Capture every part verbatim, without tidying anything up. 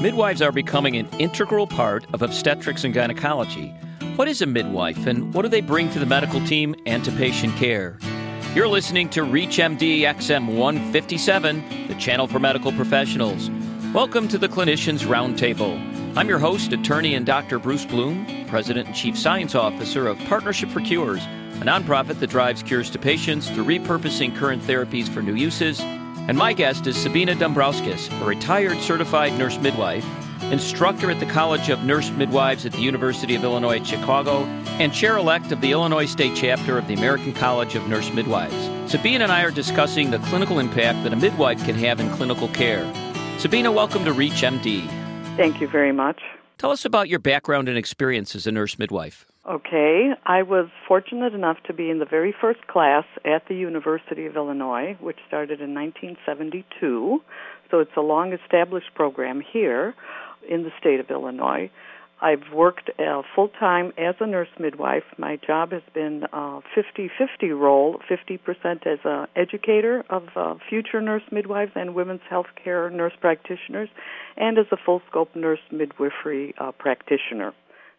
Midwives are becoming an integral part of obstetrics and gynecology. What is a midwife, and what do they bring to the medical team and to patient care? You're listening to ReachMD X M one fifty-seven, the channel for medical professionals. Welcome to the Clinicians Roundtable. I'm your host, attorney and Doctor Bruce Bloom, President and Chief Science Officer of Partnership for Cures, a nonprofit that drives cures to patients through repurposing current therapies for new uses. And my guest is Sabina Dombrowskis, a retired certified nurse midwife, instructor at the College of Nurse Midwives at the University of Illinois at Chicago, and chair-elect of the Illinois State Chapter of the American College of Nurse Midwives. Sabina and I are discussing the clinical impact that a midwife can have in clinical care. Sabina, welcome to ReachMD. Thank you very much. Tell us about your background and experience as a nurse midwife. Okay, I was fortunate enough to be in the very first class at the University of Illinois, which started in nineteen seventy-two, so it's a long-established program here in the state of Illinois. I've worked uh, full-time as a nurse midwife. My job has been a fifty-fifty role, fifty percent as an educator of uh, future nurse midwives and women's health care nurse practitioners, and as a full-scope nurse midwifery uh, practitioner,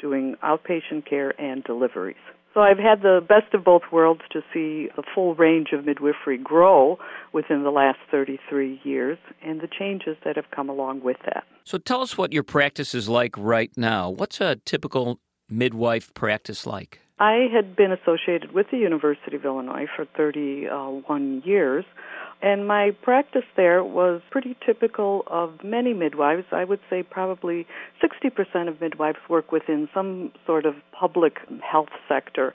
doing outpatient care and deliveries. So I've had the best of both worlds to see the full range of midwifery grow within the last thirty-three years and the changes that have come along with that. So tell us what your practice is like right now. What's a typical midwife practice like? I had been associated with the University of Illinois for thirty-one years, and my practice there was pretty typical of many midwives. I would say probably sixty percent of midwives work within some sort of public health sector,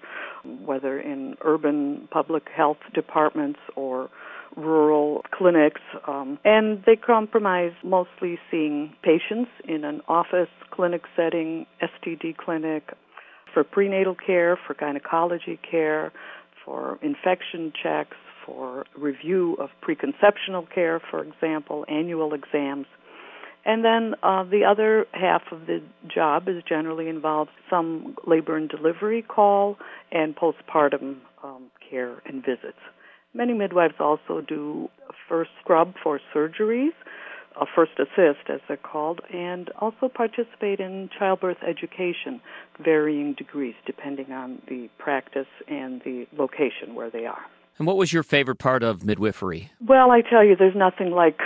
whether in urban public health departments or rural clinics, um, and they comprise mostly seeing patients in an office clinic setting, S T D clinic, for prenatal care, for gynecology care, for infection checks, for review of preconceptional care, for example, annual exams. And then uh, the other half of the job is generally involves some labor and delivery call and postpartum um, care and visits. Many midwives also do first scrub for surgeries, a first assist, as they're called, and also participate in childbirth education, varying degrees depending on the practice and the location where they are. And what was your favorite part of midwifery? Well, I tell you, there's nothing like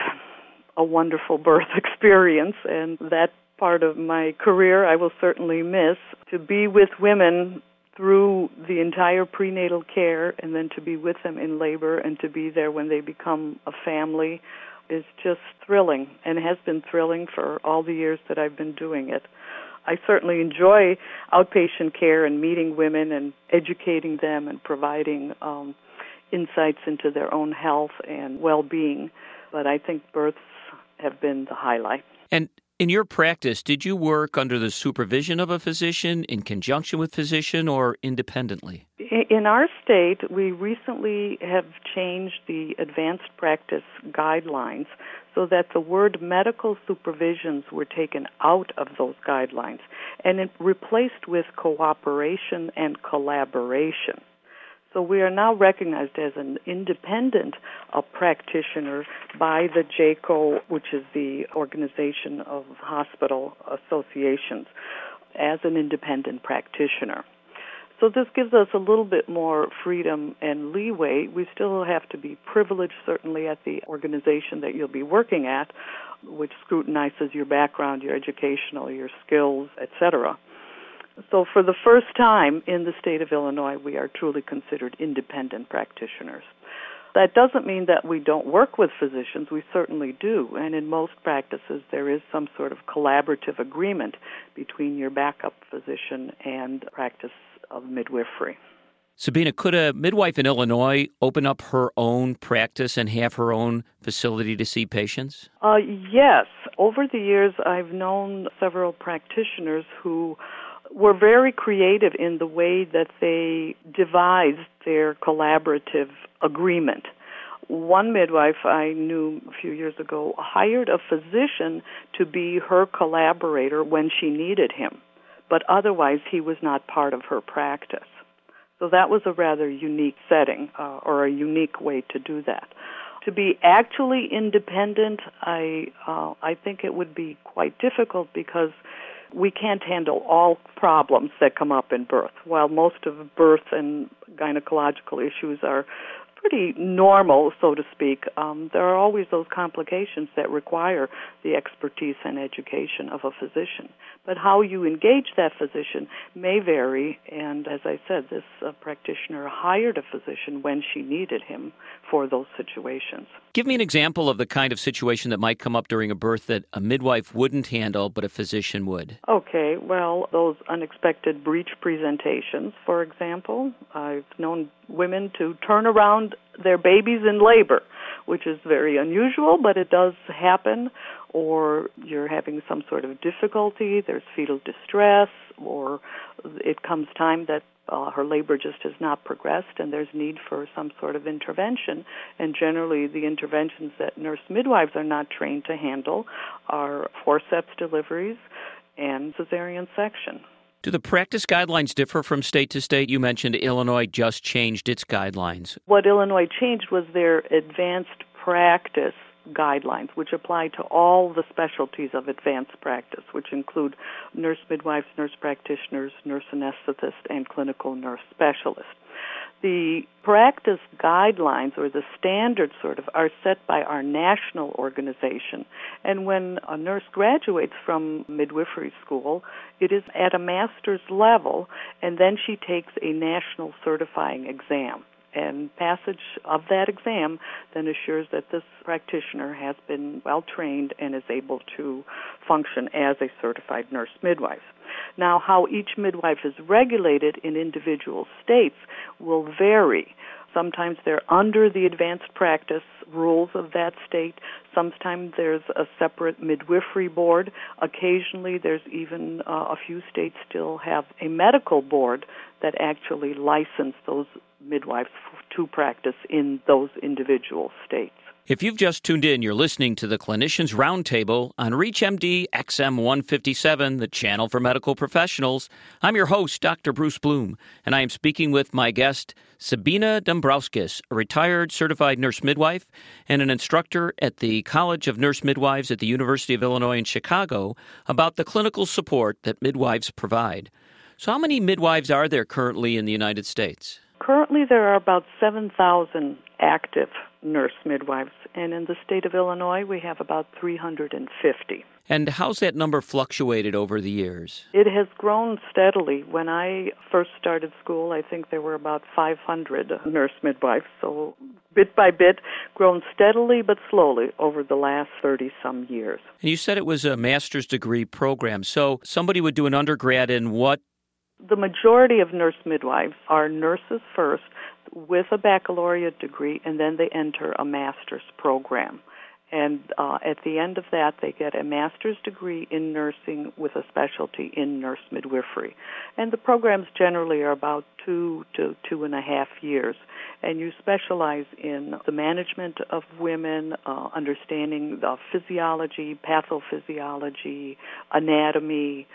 a wonderful birth experience, and that part of my career I will certainly miss. To be with women through the entire prenatal care and then to be with them in labor and to be there when they become a family is just thrilling, and has been thrilling for all the years that I've been doing it. I certainly enjoy outpatient care and meeting women and educating them and providing um, insights into their own health and well-being, but I think births have been the highlight. And in your practice, did you work under the supervision of a physician, in conjunction with physician, or independently? In our state, we recently have changed the advanced practice guidelines so that the word medical supervisions were taken out of those guidelines and it replaced with cooperation and collaboration. So we are now recognized as an independent uh, practitioner by the Jaco, which is the Organization of Hospital Associations, as an independent practitioner. So this gives us a little bit more freedom and leeway. We still have to be privileged, certainly, at the organization that you'll be working at, which scrutinizes your background, your educational, your skills, et cetera. So for the first time in the state of Illinois, we are truly considered independent practitioners. That doesn't mean that we don't work with physicians. We certainly do. And in most practices, there is some sort of collaborative agreement between your backup physician and practice of midwifery. Sabina, could a midwife in Illinois open up her own practice and have her own facility to see patients? Uh, yes. Over the years, I've known several practitioners who were very creative in the way that they devised their collaborative agreement. One midwife I knew a few years ago hired a physician to be her collaborator when she needed him, but otherwise he was not part of her practice. So that was a rather unique setting, uh, or a unique way to do that. to be actually independent, I uh, I think it would be quite difficult because we can't handle all problems that come up in birth. While most of birth and gynecological issues are pretty normal, so to speak, um, there are always those complications that require the expertise and education of a physician. But how you engage that physician may vary, and as I said, this uh, practitioner hired a physician when she needed him for those situations. Give me an example of the kind of situation that might come up during a birth that a midwife wouldn't handle, but a physician would. Okay, well, those unexpected breech presentations, for example. I've known women to turn around their babies in labor, which is very unusual, but it does happen. Or you're having some sort of difficulty, there's fetal distress, or it comes time that uh, her labor just has not progressed and there's need for some sort of intervention. And generally the interventions that nurse midwives are not trained to handle are forceps deliveries and cesarean section. Do the practice guidelines differ from state to state? You mentioned Illinois just changed its guidelines. What Illinois changed was their advanced practice guidelines, which apply to all the specialties of advanced practice, which include nurse midwives, nurse practitioners, nurse anesthetists, and clinical nurse specialists. The practice guidelines, or the standards sort of, are set by our national organization. And when a nurse graduates from midwifery school, it is at a master's level, and then she takes a national certifying exam. And passage of that exam then assures that this practitioner has been well-trained and is able to function as a certified nurse midwife. Now, how each midwife is regulated in individual states will vary. Sometimes they're under the advanced practice rules of that state. Sometimes there's a separate midwifery board. Occasionally there's even uh, a few states still have a medical board that actually license those midwives to practice in those individual states. If you've just tuned in, you're listening to the Clinicians Roundtable on ReachMD X M one fifty-seven, the channel for medical professionals. I'm your host, Doctor Bruce Bloom, and I am speaking with my guest, Sabina Dombrowskis, a retired certified nurse midwife and an instructor at the College of Nurse Midwives at the University of Illinois in Chicago, about the clinical support that midwives provide. So how many midwives are there currently in the United States? Currently, there are about seven thousand active nurse midwives, and in the state of Illinois, we have about three hundred fifty. And how's that number fluctuated over the years? It has grown steadily. When I first started school, I think there were about five hundred nurse midwives, so bit by bit, grown steadily but slowly over the last thirty-some years. And you said it was a master's degree program, so somebody would do an undergrad in what? The majority of nurse midwives are nurses first with a baccalaureate degree, and then they enter a master's program. And uh, at the end of that, they get a master's degree in nursing with a specialty in nurse midwifery. And the programs generally are about two to two and a half years. And you specialize in the management of women, uh, understanding the physiology, pathophysiology, anatomy,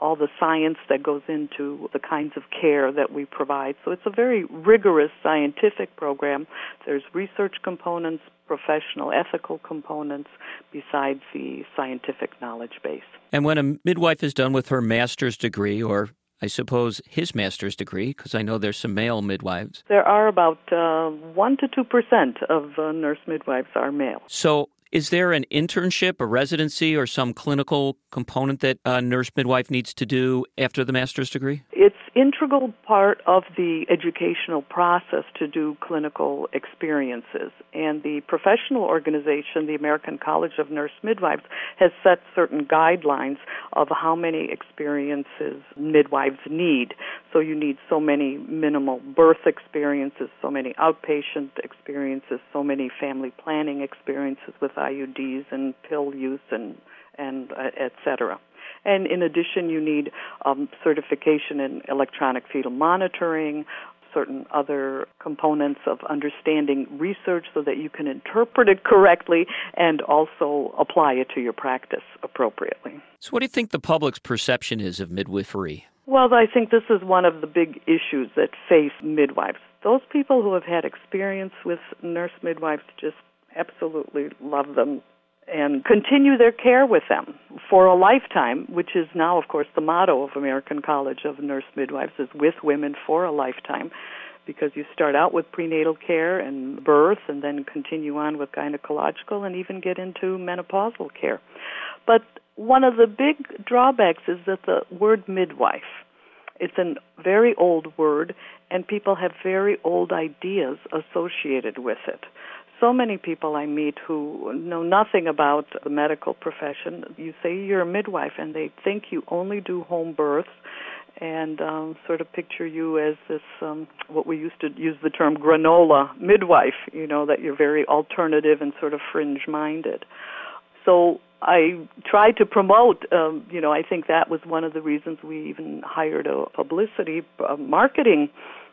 all the science that goes into the kinds of care that we provide. So it's a very rigorous scientific program. There's research components, professional ethical components, besides the scientific knowledge base. And when a midwife is done with her master's degree, or I suppose his master's degree, because I know there's some male midwives. There are about uh, one to two percent of uh, nurse midwives are male. So is there an internship, a residency, or some clinical component that a nurse midwife needs to do after the master's degree? It's an integral part of the educational process to do clinical experiences. And the professional organization, the American College of Nurse Midwives, has set certain guidelines of how many experiences midwives need. So you need so many minimal birth experiences, so many outpatient experiences, so many family planning experiences with I U Ds and pill use and, and uh, et cetera. And in addition, you need um, certification in electronic fetal monitoring, certain other components of understanding research so that you can interpret it correctly and also apply it to your practice appropriately. So what do you think the public's perception is of midwifery? Well, I think this is one of the big issues that face midwives. Those people who have had experience with nurse midwives just absolutely love them and continue their care with them for a lifetime, which is now, of course, the motto of American College of Nurse Midwives, is with women for a lifetime, because you start out with prenatal care and birth and then continue on with gynecological and even get into menopausal care. But one of the big drawbacks is that the word midwife, it's a very old word, and people have very old ideas associated with it. So many people I meet who know nothing about the medical profession, you say you're a midwife, and they think you only do home births and um, sort of picture you as this, um, what we used to use the term granola midwife, you know, that you're very alternative and sort of fringe-minded. So I try to promote, um, you know, I think that was one of the reasons we even hired a publicity, a marketing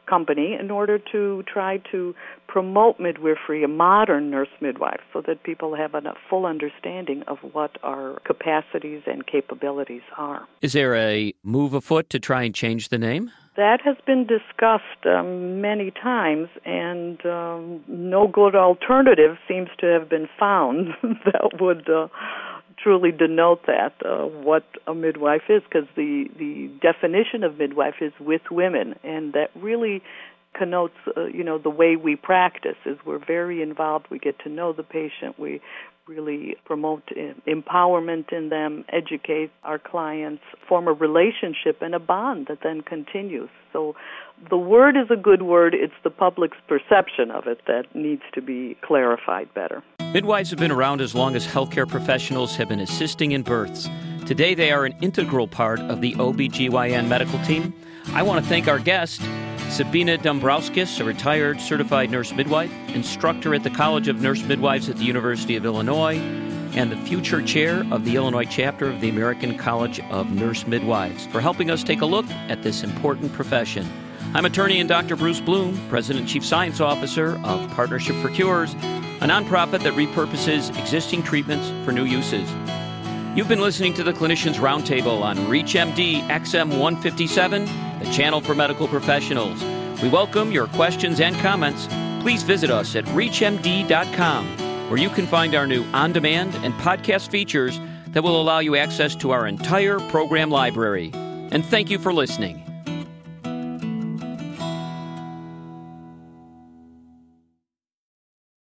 company in order to try to promote midwifery, a modern nurse midwife, so that people have a full understanding of what our capacities and capabilities are. Is there a move afoot to try and change the name? That has been discussed um, many times, and um, no good alternative seems to have been found that would uh, truly denote that, uh, what a midwife is, because the, the definition of midwife is with women, and that really connotes, uh, you know, the way we practice is we're very involved, we get to know the patient, we really promote empowerment in them, educate our clients, form a relationship and a bond that then continues. So the word is a good word. It's the public's perception of it that needs to be clarified better. Midwives have been around as long as healthcare professionals have been assisting in births. Today they are an integral part of the O B G Y N medical team. I want to thank our guest, Sabina Dombrowskis, a retired certified nurse midwife, instructor at the College of Nurse Midwives at the University of Illinois, and the future chair of the Illinois chapter of the American College of Nurse Midwives, for helping us take a look at this important profession. I'm attorney and Doctor Bruce Bloom, President and Chief Science Officer of Partnership for Cures, a nonprofit that repurposes existing treatments for new uses. You've been listening to the Clinicians Roundtable on ReachMD X M one fifty-seven, the channel for medical professionals. We welcome your questions and comments. Please visit us at reach M D dot com, where you can find our new on-demand and podcast features that will allow you access to our entire program library. And thank you for listening.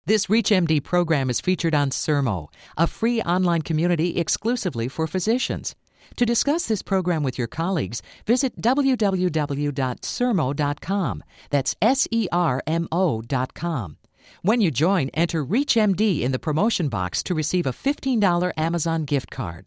This ReachMD program is featured on Sermo, a free online community exclusively for physicians. To discuss this program with your colleagues, visit w w w dot sermo dot com. That's S E R M O dot com. When you join, enter ReachMD in the promotion box to receive a fifteen dollars Amazon gift card.